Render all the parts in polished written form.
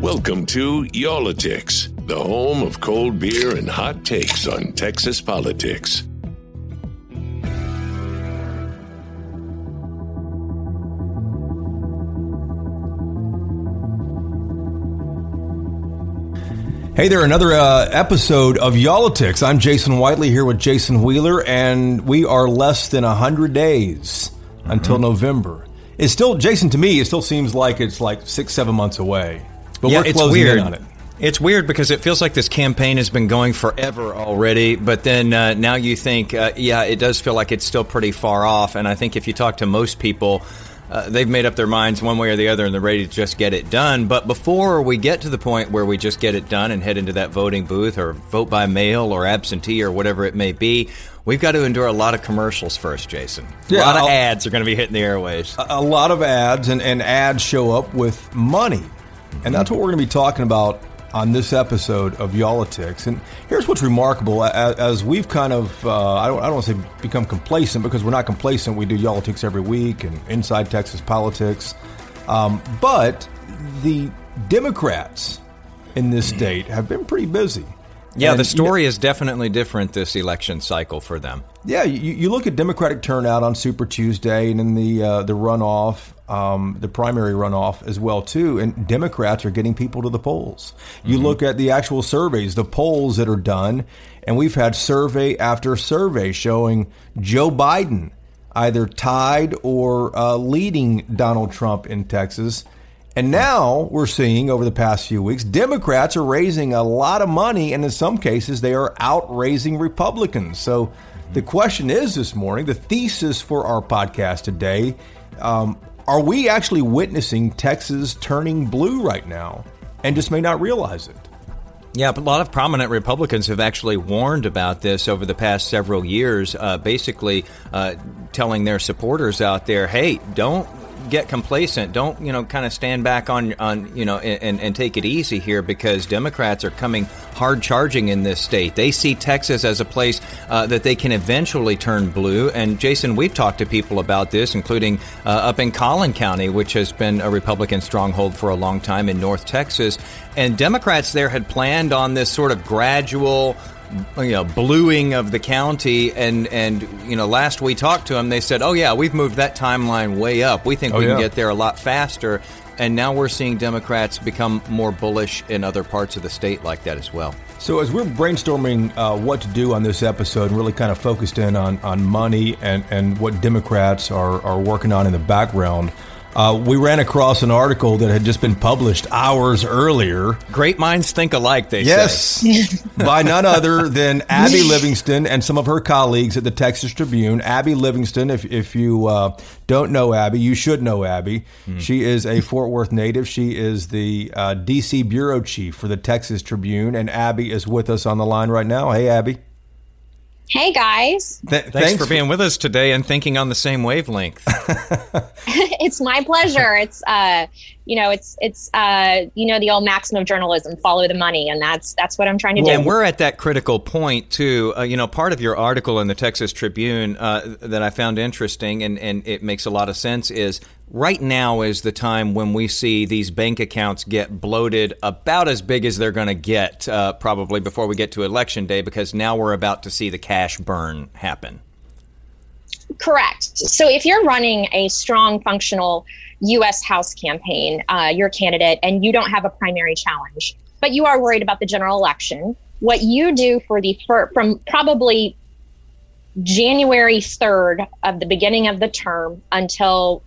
Welcome to Y'allitics, the home of cold beer and hot takes on Texas politics. Hey there, another episode of Y'allitics. I'm Jason Whiteley here with Jason Wheeler, and we are less than 100 days until November. It's still, Jason, to me, it still seems like it's like 6-7 months away. But yeah, we're closing in on it. It's weird because it feels like this campaign has been going forever already, but then now you think, yeah, it does feel like it's still pretty far off, and I think if you talk to most people, they've made up their minds one way or the other, and they're ready to just get it done. But before we get to the point where we just get it done and head into that voting booth or vote by mail or absentee or whatever it may be, we've got to endure a lot of commercials first, Jason. Yeah, a lot of ads are going to be hitting the airwaves. A lot of ads, and ads show up with money. And that's what we're going to be talking about on this episode of Y'allitics. And here's what's remarkable. As we've kind of, I don't want to say become complacent, because we're not complacent. We do Y'allitics every week and Inside Texas Politics. But the Democrats in this state have been pretty busy. Yeah, and the story is definitely different this election cycle for them. Yeah, you look at Democratic turnout on Super Tuesday and in the runoff, the primary runoff as well, too. And Democrats are getting people to the polls. You look at the actual surveys, the polls that are done, and we've had survey after survey showing Joe Biden either tied or leading Donald Trump in Texas. And now we're seeing over the past few weeks, Democrats are raising a lot of money, and in some cases, they are outraising Republicans. So the question is this morning, the thesis for our podcast today, are we actually witnessing Texas turning blue right now and just may not realize it? Yeah, but a lot of prominent Republicans have actually warned about this over the past several years, basically telling their supporters out there, hey, don't get complacent. Don't, kind of stand back on and take it easy here, because Democrats are coming hard charging in this state. They see Texas as a place that they can eventually turn blue. And Jason, we've talked to people about this, including up in Collin County, which has been a Republican stronghold for a long time in North Texas. And Democrats there had planned on this sort of gradual bluing of the county, and last we talked to them, they said, oh yeah, we've moved that timeline way up. We think we can get there a lot faster. And now we're seeing Democrats become more bullish in other parts of the state like that as well. So as we're brainstorming what to do on this episode, and really kind of focused in on money and what Democrats are working on in the background, we ran across an article that had just been published hours earlier. Great minds think alike, they say. Yes, by none other than Abby Livingston and some of her colleagues at the Texas Tribune. Abby Livingston, if you don't know Abby, you should know Abby. She is a Fort Worth native. She is the D.C. bureau chief for the Texas Tribune, and Abby is with us on the line right now. Hey, Abby. Hey, guys. Thanks for being with us today and thinking on the same wavelength. It's my pleasure. It's, the old maxim of journalism, follow the money. And that's what I'm trying to do. And we're at that critical point, too. Part of your article in the Texas Tribune that I found interesting, and it makes a lot of sense, is right now is the time when we see these bank accounts get bloated about as big as they're going to get probably before we get to Election Day, because now we're about to see the cash burn happen. Correct. So if you're running a strong, functional U.S. House campaign, your candidate, and you don't have a primary challenge, but you are worried about the general election, what you do from probably January 3rd of the beginning of the term until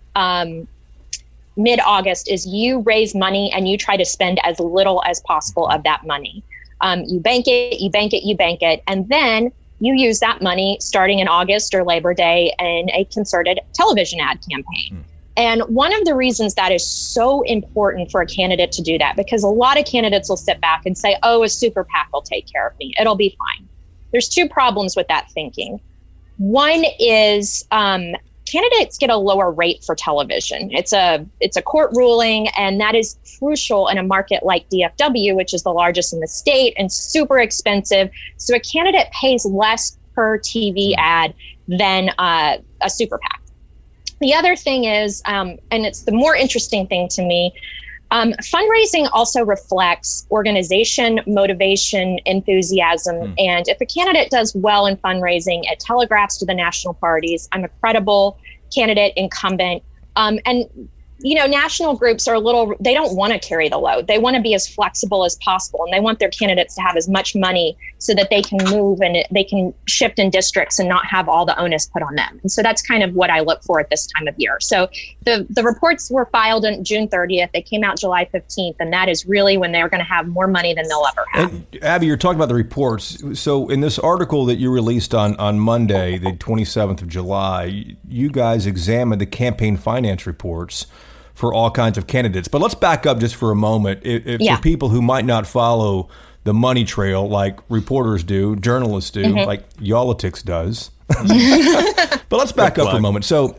mid-August is you raise money and you try to spend as little as possible of that money. You bank it, you bank it, you bank it. And then you use that money starting in August or Labor Day in a concerted television ad campaign. And one of the reasons that is so important for a candidate to do that, because a lot of candidates will sit back and say, oh, a super PAC will take care of me. It'll be fine. There's two problems with that thinking. One is candidates get a lower rate for television. It's a court ruling, and that is crucial in a market like DFW, which is the largest in the state and super expensive. So a candidate pays less per TV ad than a super PAC. The other thing is, and it's the more interesting thing to me, fundraising also reflects organization, motivation, enthusiasm. And if a candidate does well in fundraising, it telegraphs to the national parties, I'm a credible candidate, incumbent. And, you know, national groups are they don't want to carry the load. They want to be as flexible as possible. And they want their candidates to have as much money so that they can move and they can shift in districts and not have all the onus put on them. And so that's kind of what I look for at this time of year. So the reports were filed on June 30th. They came out July 15th. And that is really when they're going to have more money than they'll ever have. And Abby, you're talking about the reports. So in this article that you released on Monday, the 27th of July, you guys examined the campaign finance reports for all kinds of candidates. But let's back up just for a moment. For people who might not follow the money trail like reporters do, journalists do, like Y'allitics does. But let's back up for a moment. So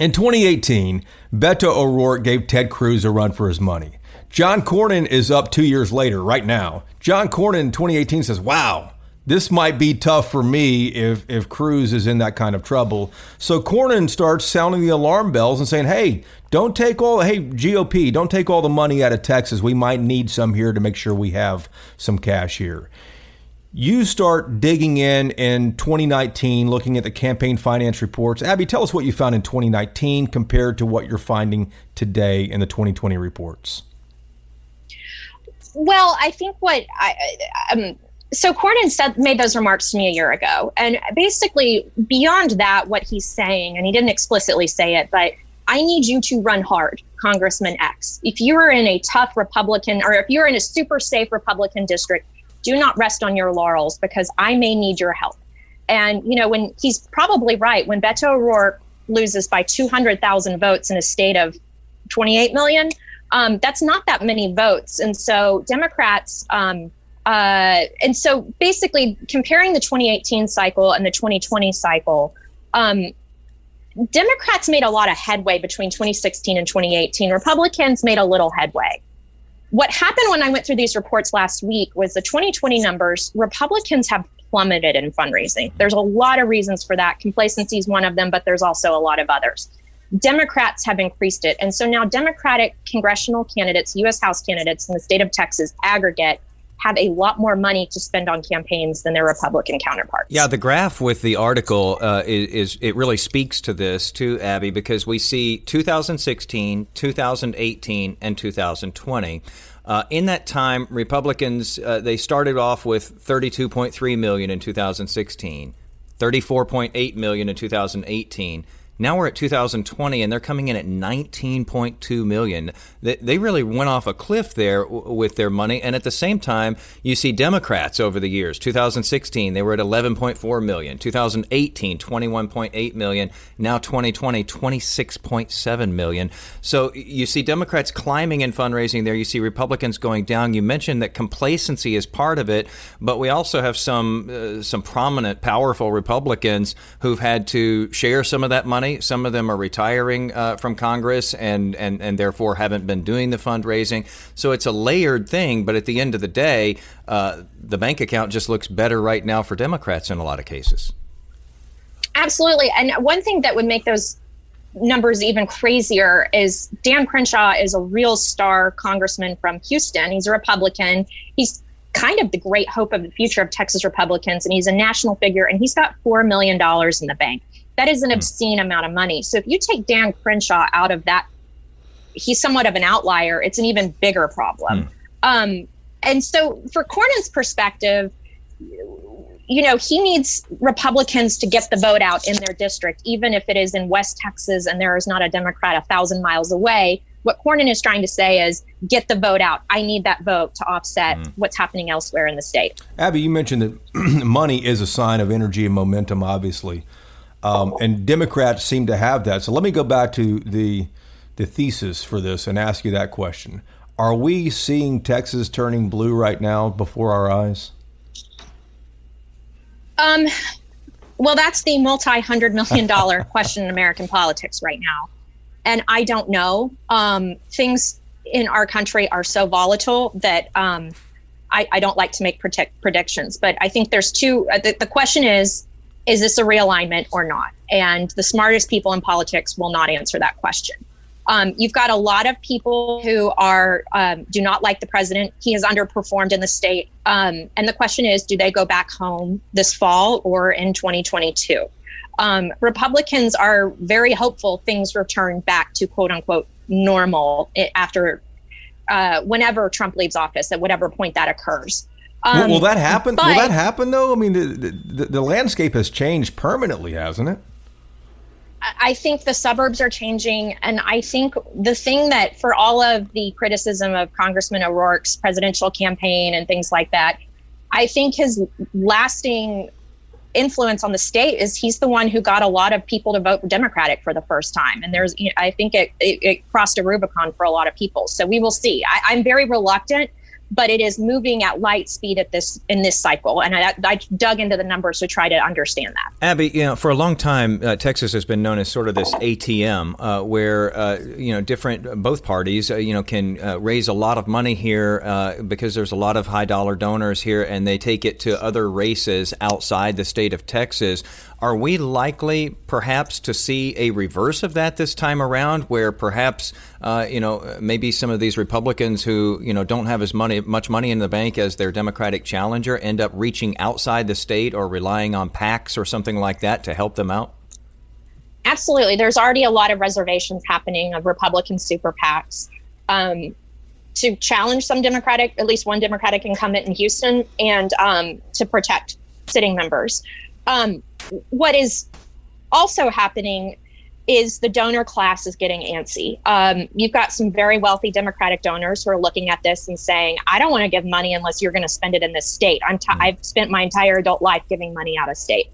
in 2018, Beto O'Rourke gave Ted Cruz a run for his money. John Cornyn is up 2 years later, right now. John Cornyn in 2018 says, wow, this might be tough for me if Cruz is in that kind of trouble. So Cornyn starts sounding the alarm bells and saying, hey, GOP, don't take all the money out of Texas. We might need some here to make sure we have some cash here. You start digging in 2019, looking at the campaign finance reports. Abby, tell us what you found in 2019 compared to what you're finding today in the 2020 reports. Well, I think what So Cornyn made those remarks to me a year ago. And basically beyond that, what he's saying, and he didn't explicitly say it, but I need you to run hard, Congressman X. If you are in a tough Republican, or if you're in a super safe Republican district, do not rest on your laurels because I may need your help. And, you know, when he's probably right, when Beto O'Rourke loses by 200,000 votes in a state of 28 million, that's not that many votes. And so Democrats, and so basically comparing the 2018 cycle and the 2020 cycle, Democrats made a lot of headway between 2016 and 2018. Republicans made a little headway. What happened when I went through these reports last week was the 2020 numbers, Republicans have plummeted in fundraising. There's a lot of reasons for that. Complacency is one of them, but there's also a lot of others. Democrats have increased it. And so now Democratic congressional candidates, U.S. House candidates in the state of Texas aggregate have a lot more money to spend on campaigns than their Republican counterparts. Yeah, the graph with the article is it really speaks to this too, Abby, because we see 2016, 2018, and 2020. In that time, Republicans, they started off with $32.3 million in 2016, $34.8 million in 2018. Now we're at 2020, and they're coming in at $19.2 million. They really went off a cliff there with their money. And at the same time, you see Democrats over the years. 2016, they were at $11.4 million. 2018, $21.8 million. Now 2020, $26.7 million. So you see Democrats climbing in fundraising there. You see Republicans going down. You mentioned that complacency is part of it, but we also have some prominent, powerful Republicans who've had to share some of that money. Some of them are retiring from Congress and therefore haven't been doing the fundraising. So it's a layered thing. But at the end of the day, the bank account just looks better right now for Democrats in a lot of cases. Absolutely. And one thing that would make those numbers even crazier is Dan Crenshaw is a real star congressman from Houston. He's a Republican. He's kind of the great hope of the future of Texas Republicans. And he's a national figure. And he's got $4 million in the bank. That is an obscene amount of money. So if you take Dan Crenshaw out of that, he's somewhat of an outlier. It's an even bigger problem. And so for Cornyn's perspective, you know, he needs Republicans to get the vote out in their district, even if it is in West Texas and there is not a Democrat 1,000 miles away. What Cornyn is trying to say is get the vote out. I need that vote to offset what's happening elsewhere in the state. Abby, you mentioned that money is a sign of energy and momentum, obviously. And Democrats seem to have that. So let me go back to the thesis for this and ask you that question. Are we seeing Texas turning blue right now before our eyes? Well, that's the multi-$100 million question in American politics right now. And I don't know. Things in our country are so volatile that I don't like to make predictions. But I think there's two. The question is this a realignment or not? And the smartest people in politics will not answer that question. You've got a lot of people who are do not like the president. He has underperformed in the state. And the question is, do they go back home this fall or in 2022? Republicans are very hopeful things return back to, quote unquote, normal after whenever Trump leaves office, at whatever point that occurs. Will that happen? Will that happen, though? I mean, the landscape has changed permanently, hasn't it? I think the suburbs are changing. And I think the thing that for all of the criticism of Congressman O'Rourke's presidential campaign and things like that, I think his lasting influence on the state is he's the one who got a lot of people to vote Democratic for the first time. And there's, I think it crossed a Rubicon for a lot of people. So we will see. I'm very reluctant, but it is moving at light speed at this cycle. And I dug into the numbers to try to understand that. Abby, you know, for a long time, Texas has been known as sort of this ATM where, you know, both parties, you know, can raise a lot of money here because there's a lot of high dollar donors here, and they take it to other races outside the state of Texas. Are we likely perhaps to see a reverse of that this time around, where perhaps, you know, maybe some of these Republicans who, you know, don't have as much money in the bank as their Democratic challenger end up reaching outside the state or relying on PACs or something like that to help them out? Absolutely. There's already a lot of reservations happening of Republican super PACs to challenge some Democratic, at least one Democratic incumbent in Houston, and to protect sitting members. What is also happening is the donor class is getting antsy. You've got some very wealthy Democratic donors who are looking at this and saying, I don't want to give money unless you're going to spend it in this state. I've spent my entire adult life giving money out of state.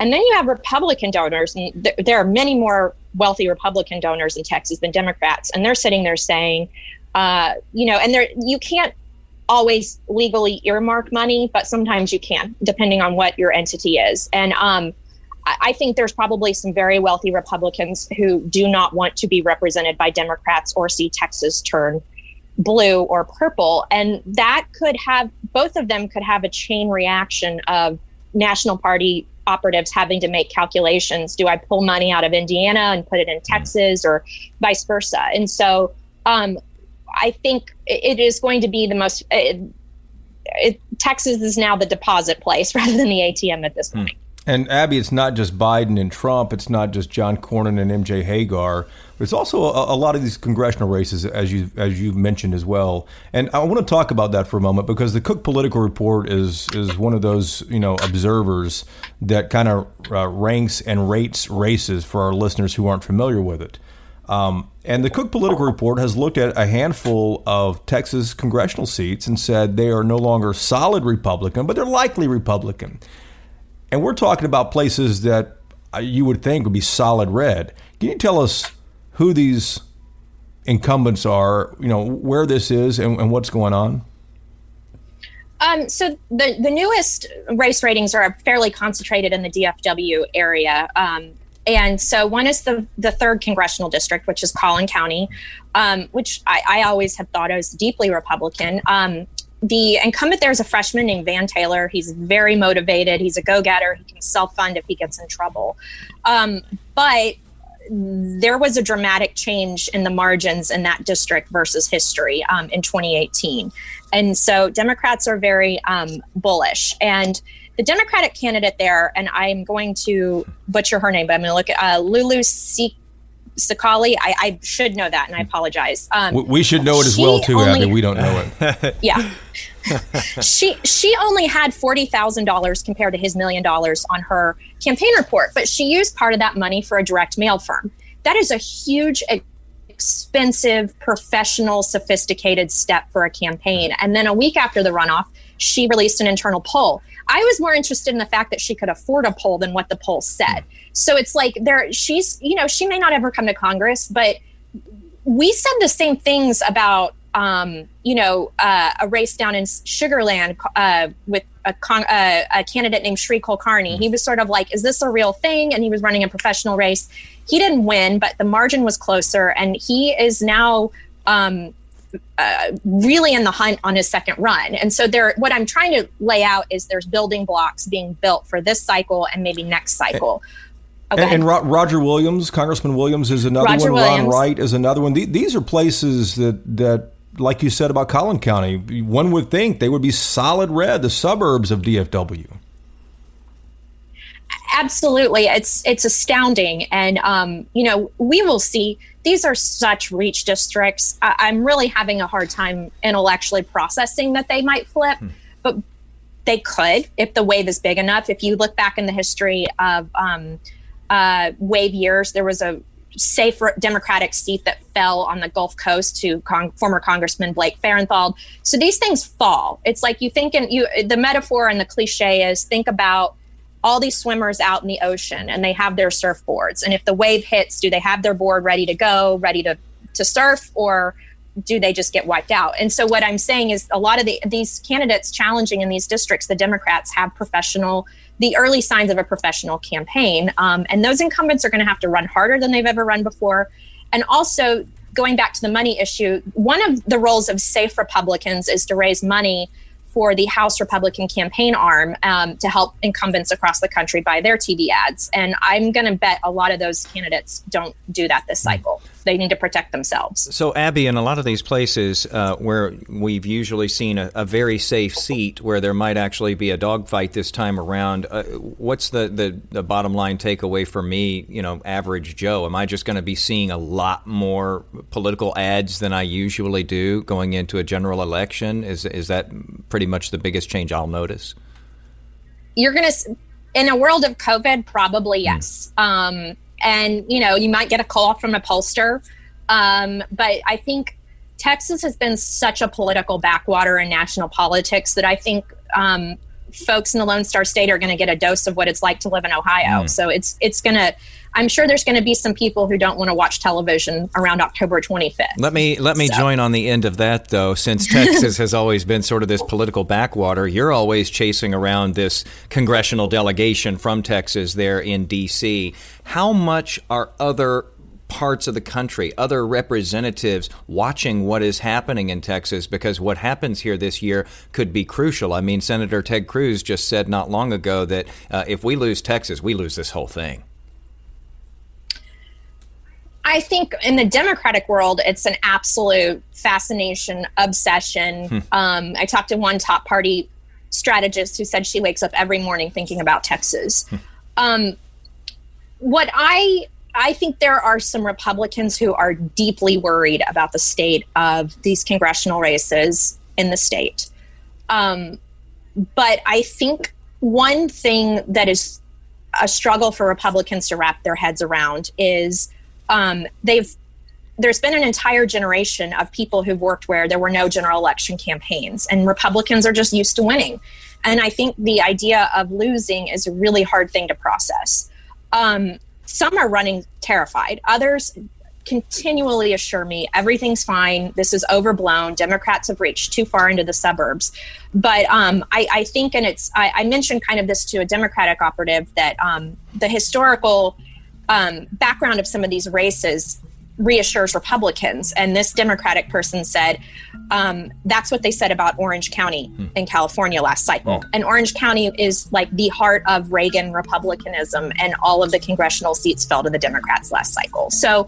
And then you have Republican donors, and there are many more wealthy Republican donors in Texas than Democrats. And they're sitting there saying, you know, and you can't always legally earmark money, but sometimes you can, depending on what your entity is. And I think there's probably some very wealthy Republicans who do not want to be represented by Democrats or see Texas turn blue or purple. And that could have, both of them could have a chain reaction of national party operatives having to make calculations. Do I pull money out of Indiana and put it in Texas, or vice versa? And so I think it is going to be the most, Texas is now the deposit place rather than the ATM at this point. And Abby, it's not just Biden and Trump. It's not just John Cornyn and MJ Hagar. It's also a lot of these congressional races, as you mentioned as well. And I want to talk about that for a moment, because the Cook Political Report is one of those, you know, observers that kind of ranks and rates races for our listeners who aren't familiar with it. And the Cook Political Report has looked at a handful of Texas congressional seats and said they are no longer solid Republican, but they're likely Republican. And we're talking about places that you would think would be solid red. Can you tell us who these incumbents are, you know, where this is and what's going on? So the newest race ratings are fairly concentrated in the DFW area. And so one is the 3rd congressional district, which is Collin County, which I always have thought was deeply Republican. The incumbent there is a freshman named Van Taylor. He's very motivated. He's a go-getter. He can self-fund if he gets in trouble. But there was a dramatic change in the margins in that district versus history in 2018. And so Democrats are very bullish. And the Democratic candidate there, and I'm going to butcher her name, but I'm going to look at Lulu Sakali. I should know that, and I apologize. We should know it as well, too, Abby. We don't know it. Yeah. She only had $40,000 compared to his $1 million on her campaign report, but she used part of that money for a direct mail firm. That is a huge expensive, professional, sophisticated step for a campaign. And then a week after the runoff, she released an internal poll. I was more interested in the fact that she could afford a poll than what the poll said. So it's like she may not ever come to Congress, but we said the same things about, a race down in Sugar Land with a candidate named Shri Kolkarni. He was sort of like, is this a real thing? And he was running a professional race. He didn't win, but the margin was closer. And he is now really in the hunt on his second run. And so what I'm trying to lay out is there's building blocks being built for this cycle and maybe next cycle. And Roger Williams, Congressman Williams is another Roger one. Williams. Ron Wright is another one. These are places that, like you said about Collin County, one would think they would be solid red, the suburbs of DFW. Absolutely. It's astounding. And, we will see. These are such reach districts. I'm really having a hard time intellectually processing that they might flip. But they could if the wave is big enough. If you look back in the history of wave years, there was a safe Democratic seat that fell on the Gulf Coast to former Congressman Blake Farenthold. So these things fall. It's like the metaphor and the cliche is think about all these swimmers out in the ocean and they have their surfboards. And if the wave hits, do they have their board ready to go, ready to surf, or do they just get wiped out? And so what I'm saying is a lot of these candidates challenging in these districts, the Democrats have the early signs of a professional campaign. And those incumbents are going to have to run harder than they've ever run before. And also, going back to the money issue, one of the roles of safe Republicans is to raise money for the House Republican campaign arm to help incumbents across the country buy their TV ads. And I'm going to bet a lot of those candidates don't do that this cycle. They need to protect themselves. So, Abby, in a lot of these places where we've usually seen a very safe seat where there might actually be a dogfight this time around, what's the bottom line takeaway for me, average Joe? Am I just going to be seeing a lot more political ads than I usually do going into a general election? Is that pretty much the biggest change I'll notice? You're going to, in a world of COVID, probably yes. And, you might get a call from a pollster. But I think Texas has been such a political backwater in national politics that I think folks in the Lone Star State are going to get a dose of what it's like to live in Ohio. So it's going to, I'm sure there's going to be some people who don't want to watch television around October 25th. Let me join on the end of that, though, since Texas has always been sort of this political backwater. You're always chasing around this congressional delegation from Texas there in D.C. How much are other parts of the country, other representatives watching what is happening in Texas, because what happens here this year could be crucial? I mean, Senator Ted Cruz just said not long ago that if we lose Texas, we lose this whole thing. I think in the Democratic world, it's an absolute fascination, obsession. I talked to one top party strategist who said she wakes up every morning thinking about Texas. I think there are some Republicans who are deeply worried about the state of these congressional races in the state. But I think one thing that is a struggle for Republicans to wrap their heads around is there's been an entire generation of people who've worked where there were no general election campaigns, and Republicans are just used to winning. And I think the idea of losing is a really hard thing to process. Some are running terrified. Others continually assure me everything's fine. This is overblown. Democrats have reached too far into the suburbs. But I think, and I mentioned kind of this to a Democratic operative, that the historical background of some of these races reassures Republicans. And this Democratic person said, that's what they said about Orange County in California last cycle. And Orange County is like the heart of Reagan Republicanism, and all of the congressional seats fell to the Democrats last cycle. So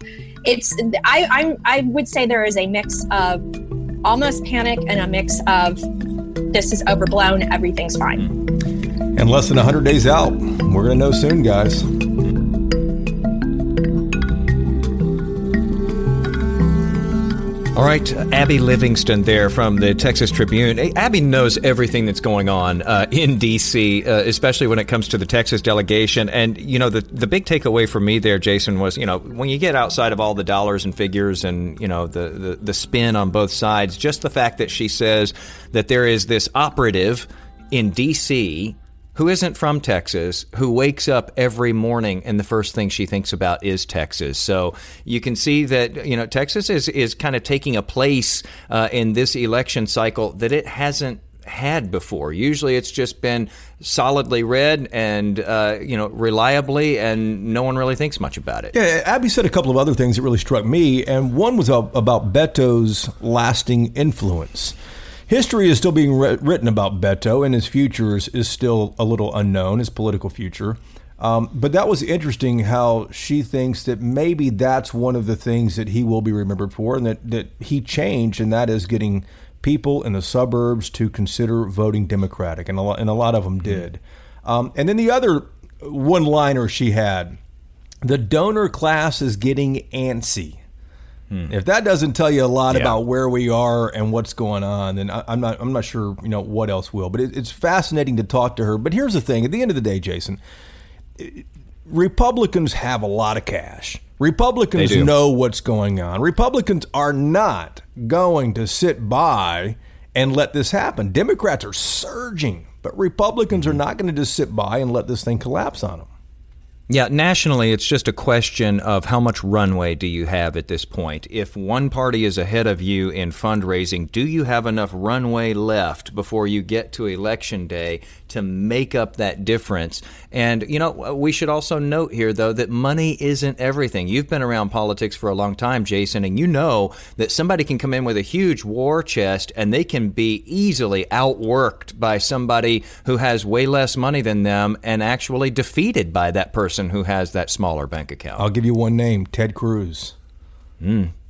I would say there is a mix of almost panic and a mix of this is overblown, everything's fine. And less than 100 days out, we're going to know soon, guys. All All right, Abby Livingston there from the Texas Tribune. Abby knows everything that's going on in D.C., especially when it comes to the Texas delegation. And, you know, the big takeaway for me there, Jason, was, you know, when you get outside of all the dollars and figures and, you know, the spin on both sides, just the fact that she says that there is this operative in D.C. who isn't from Texas, who wakes up every morning and the first thing she thinks about is Texas. So you can see that, you know, Texas is kind of taking a place in this election cycle that it hasn't had before. Usually it's just been solidly red and, you know, reliably, and no one really thinks much about it. Yeah, Abby said a couple of other things that really struck me, and one was about Beto's lasting influence. History is still being written about Beto, and his future is still a little unknown, his political future. But that was interesting how she thinks that maybe that's one of the things that he will be remembered for, and that he changed, and that is getting people in the suburbs to consider voting Democratic, and a lot of them did. And then the other one-liner she had, the donor class is getting antsy. If that doesn't tell you a lot about where we are and what's going on, then I'm not sure, you know, what else will. But it's fascinating to talk to her. But here's the thing. At the end of the day, Jason, Republicans have a lot of cash. Republicans know what's going on. Republicans are not going to sit by and let this happen. Democrats are surging, but Republicans are not going to just sit by and let this thing collapse on them. Yeah, nationally, it's just a question of how much runway do you have at this point. If one party is ahead of you in fundraising, do you have enough runway left before you get to Election Day to make up that difference? And, you know, we should also note here, though, that money isn't everything. You've been around politics for a long time, Jason, and you know that somebody can come in with a huge war chest and they can be easily outworked by somebody who has way less money than them and actually defeated by that person who has that smaller bank account. I'll give you one name, Ted Cruz.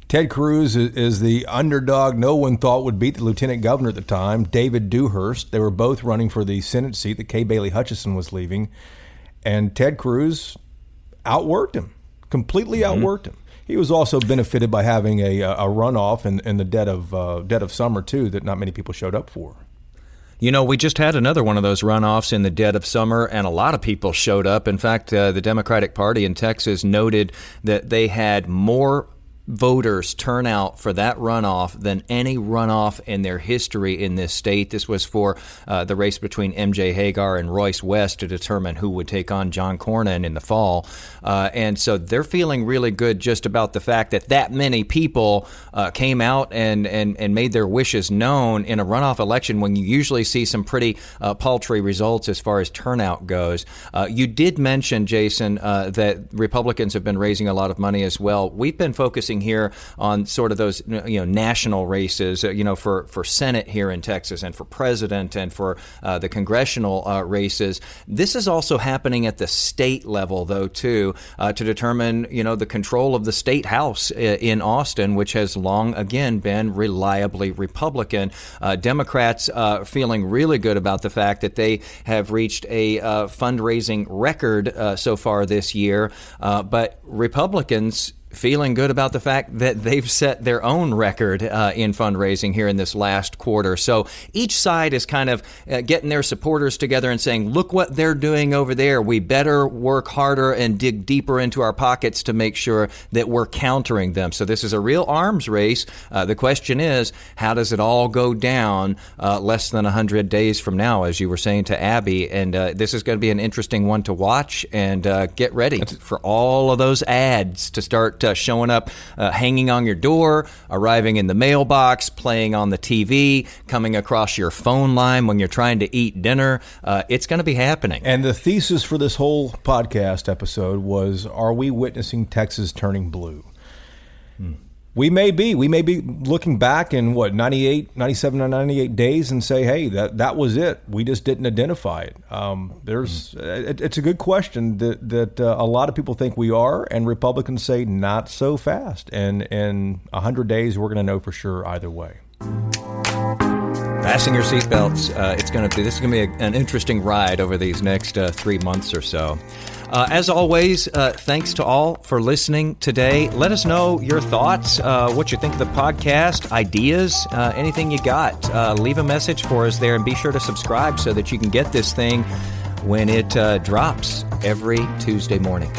Ted Cruz is the underdog no one thought would beat the lieutenant governor at the time, David Dewhurst. They were both running for the Senate seat that Kay Bailey Hutchison was leaving. And Ted Cruz outworked him, completely outworked him. He was also benefited by having a runoff in the dead of summer, too, that not many people showed up for. You know, we just had another one of those runoffs in the dead of summer, and a lot of people showed up. In fact, the Democratic Party in Texas noted that they had more voters turn out for that runoff than any runoff in their history in this state. This was for the race between MJ Hagar and Royce West to determine who would take on John Cornyn in the fall. And so they're feeling really good just about the fact that many people came out and made their wishes known in a runoff election when you usually see some pretty paltry results as far as turnout goes. You did mention, Jason, that Republicans have been raising a lot of money as well. We've been focusing here on sort of those, you know, national races, you know, for Senate here in Texas and for president and for the congressional races. This is also happening at the state level, though, too, to determine, you know, the control of the state house in Austin, which has long, again, been reliably Republican. Democrats feeling really good about the fact that they have reached a fundraising record so far this year. But Republicans feeling good about the fact that they've set their own record in fundraising here in this last quarter. So each side is kind of getting their supporters together and saying, look what they're doing over there. We better work harder and dig deeper into our pockets to make sure that we're countering them. So this is a real arms race. The question is, how does it all go down less than 100 days from now, as you were saying to Abby? And this is going to be an interesting one to watch, and get ready for all of those ads to start showing up, hanging on your door, arriving in the mailbox, playing on the TV, coming across your phone line when you're trying to eat dinner. It's going to be happening. And the thesis for this whole podcast episode was, are we witnessing Texas turning blue? We may be. We may be looking back in, 97 to 98 days and say, hey, that was it. We just didn't identify it. It's a good question that a lot of people think we are, and Republicans say not so fast. And in 100 days, we're going to know for sure either way. Fasten your seatbelts. This is going to be an interesting ride over these next 3 months or so. As always, thanks to all for listening today. Let us know your thoughts, what you think of the podcast, ideas, anything you got. Leave a message for us there, and be sure to subscribe so that you can get this thing when it drops every Tuesday morning.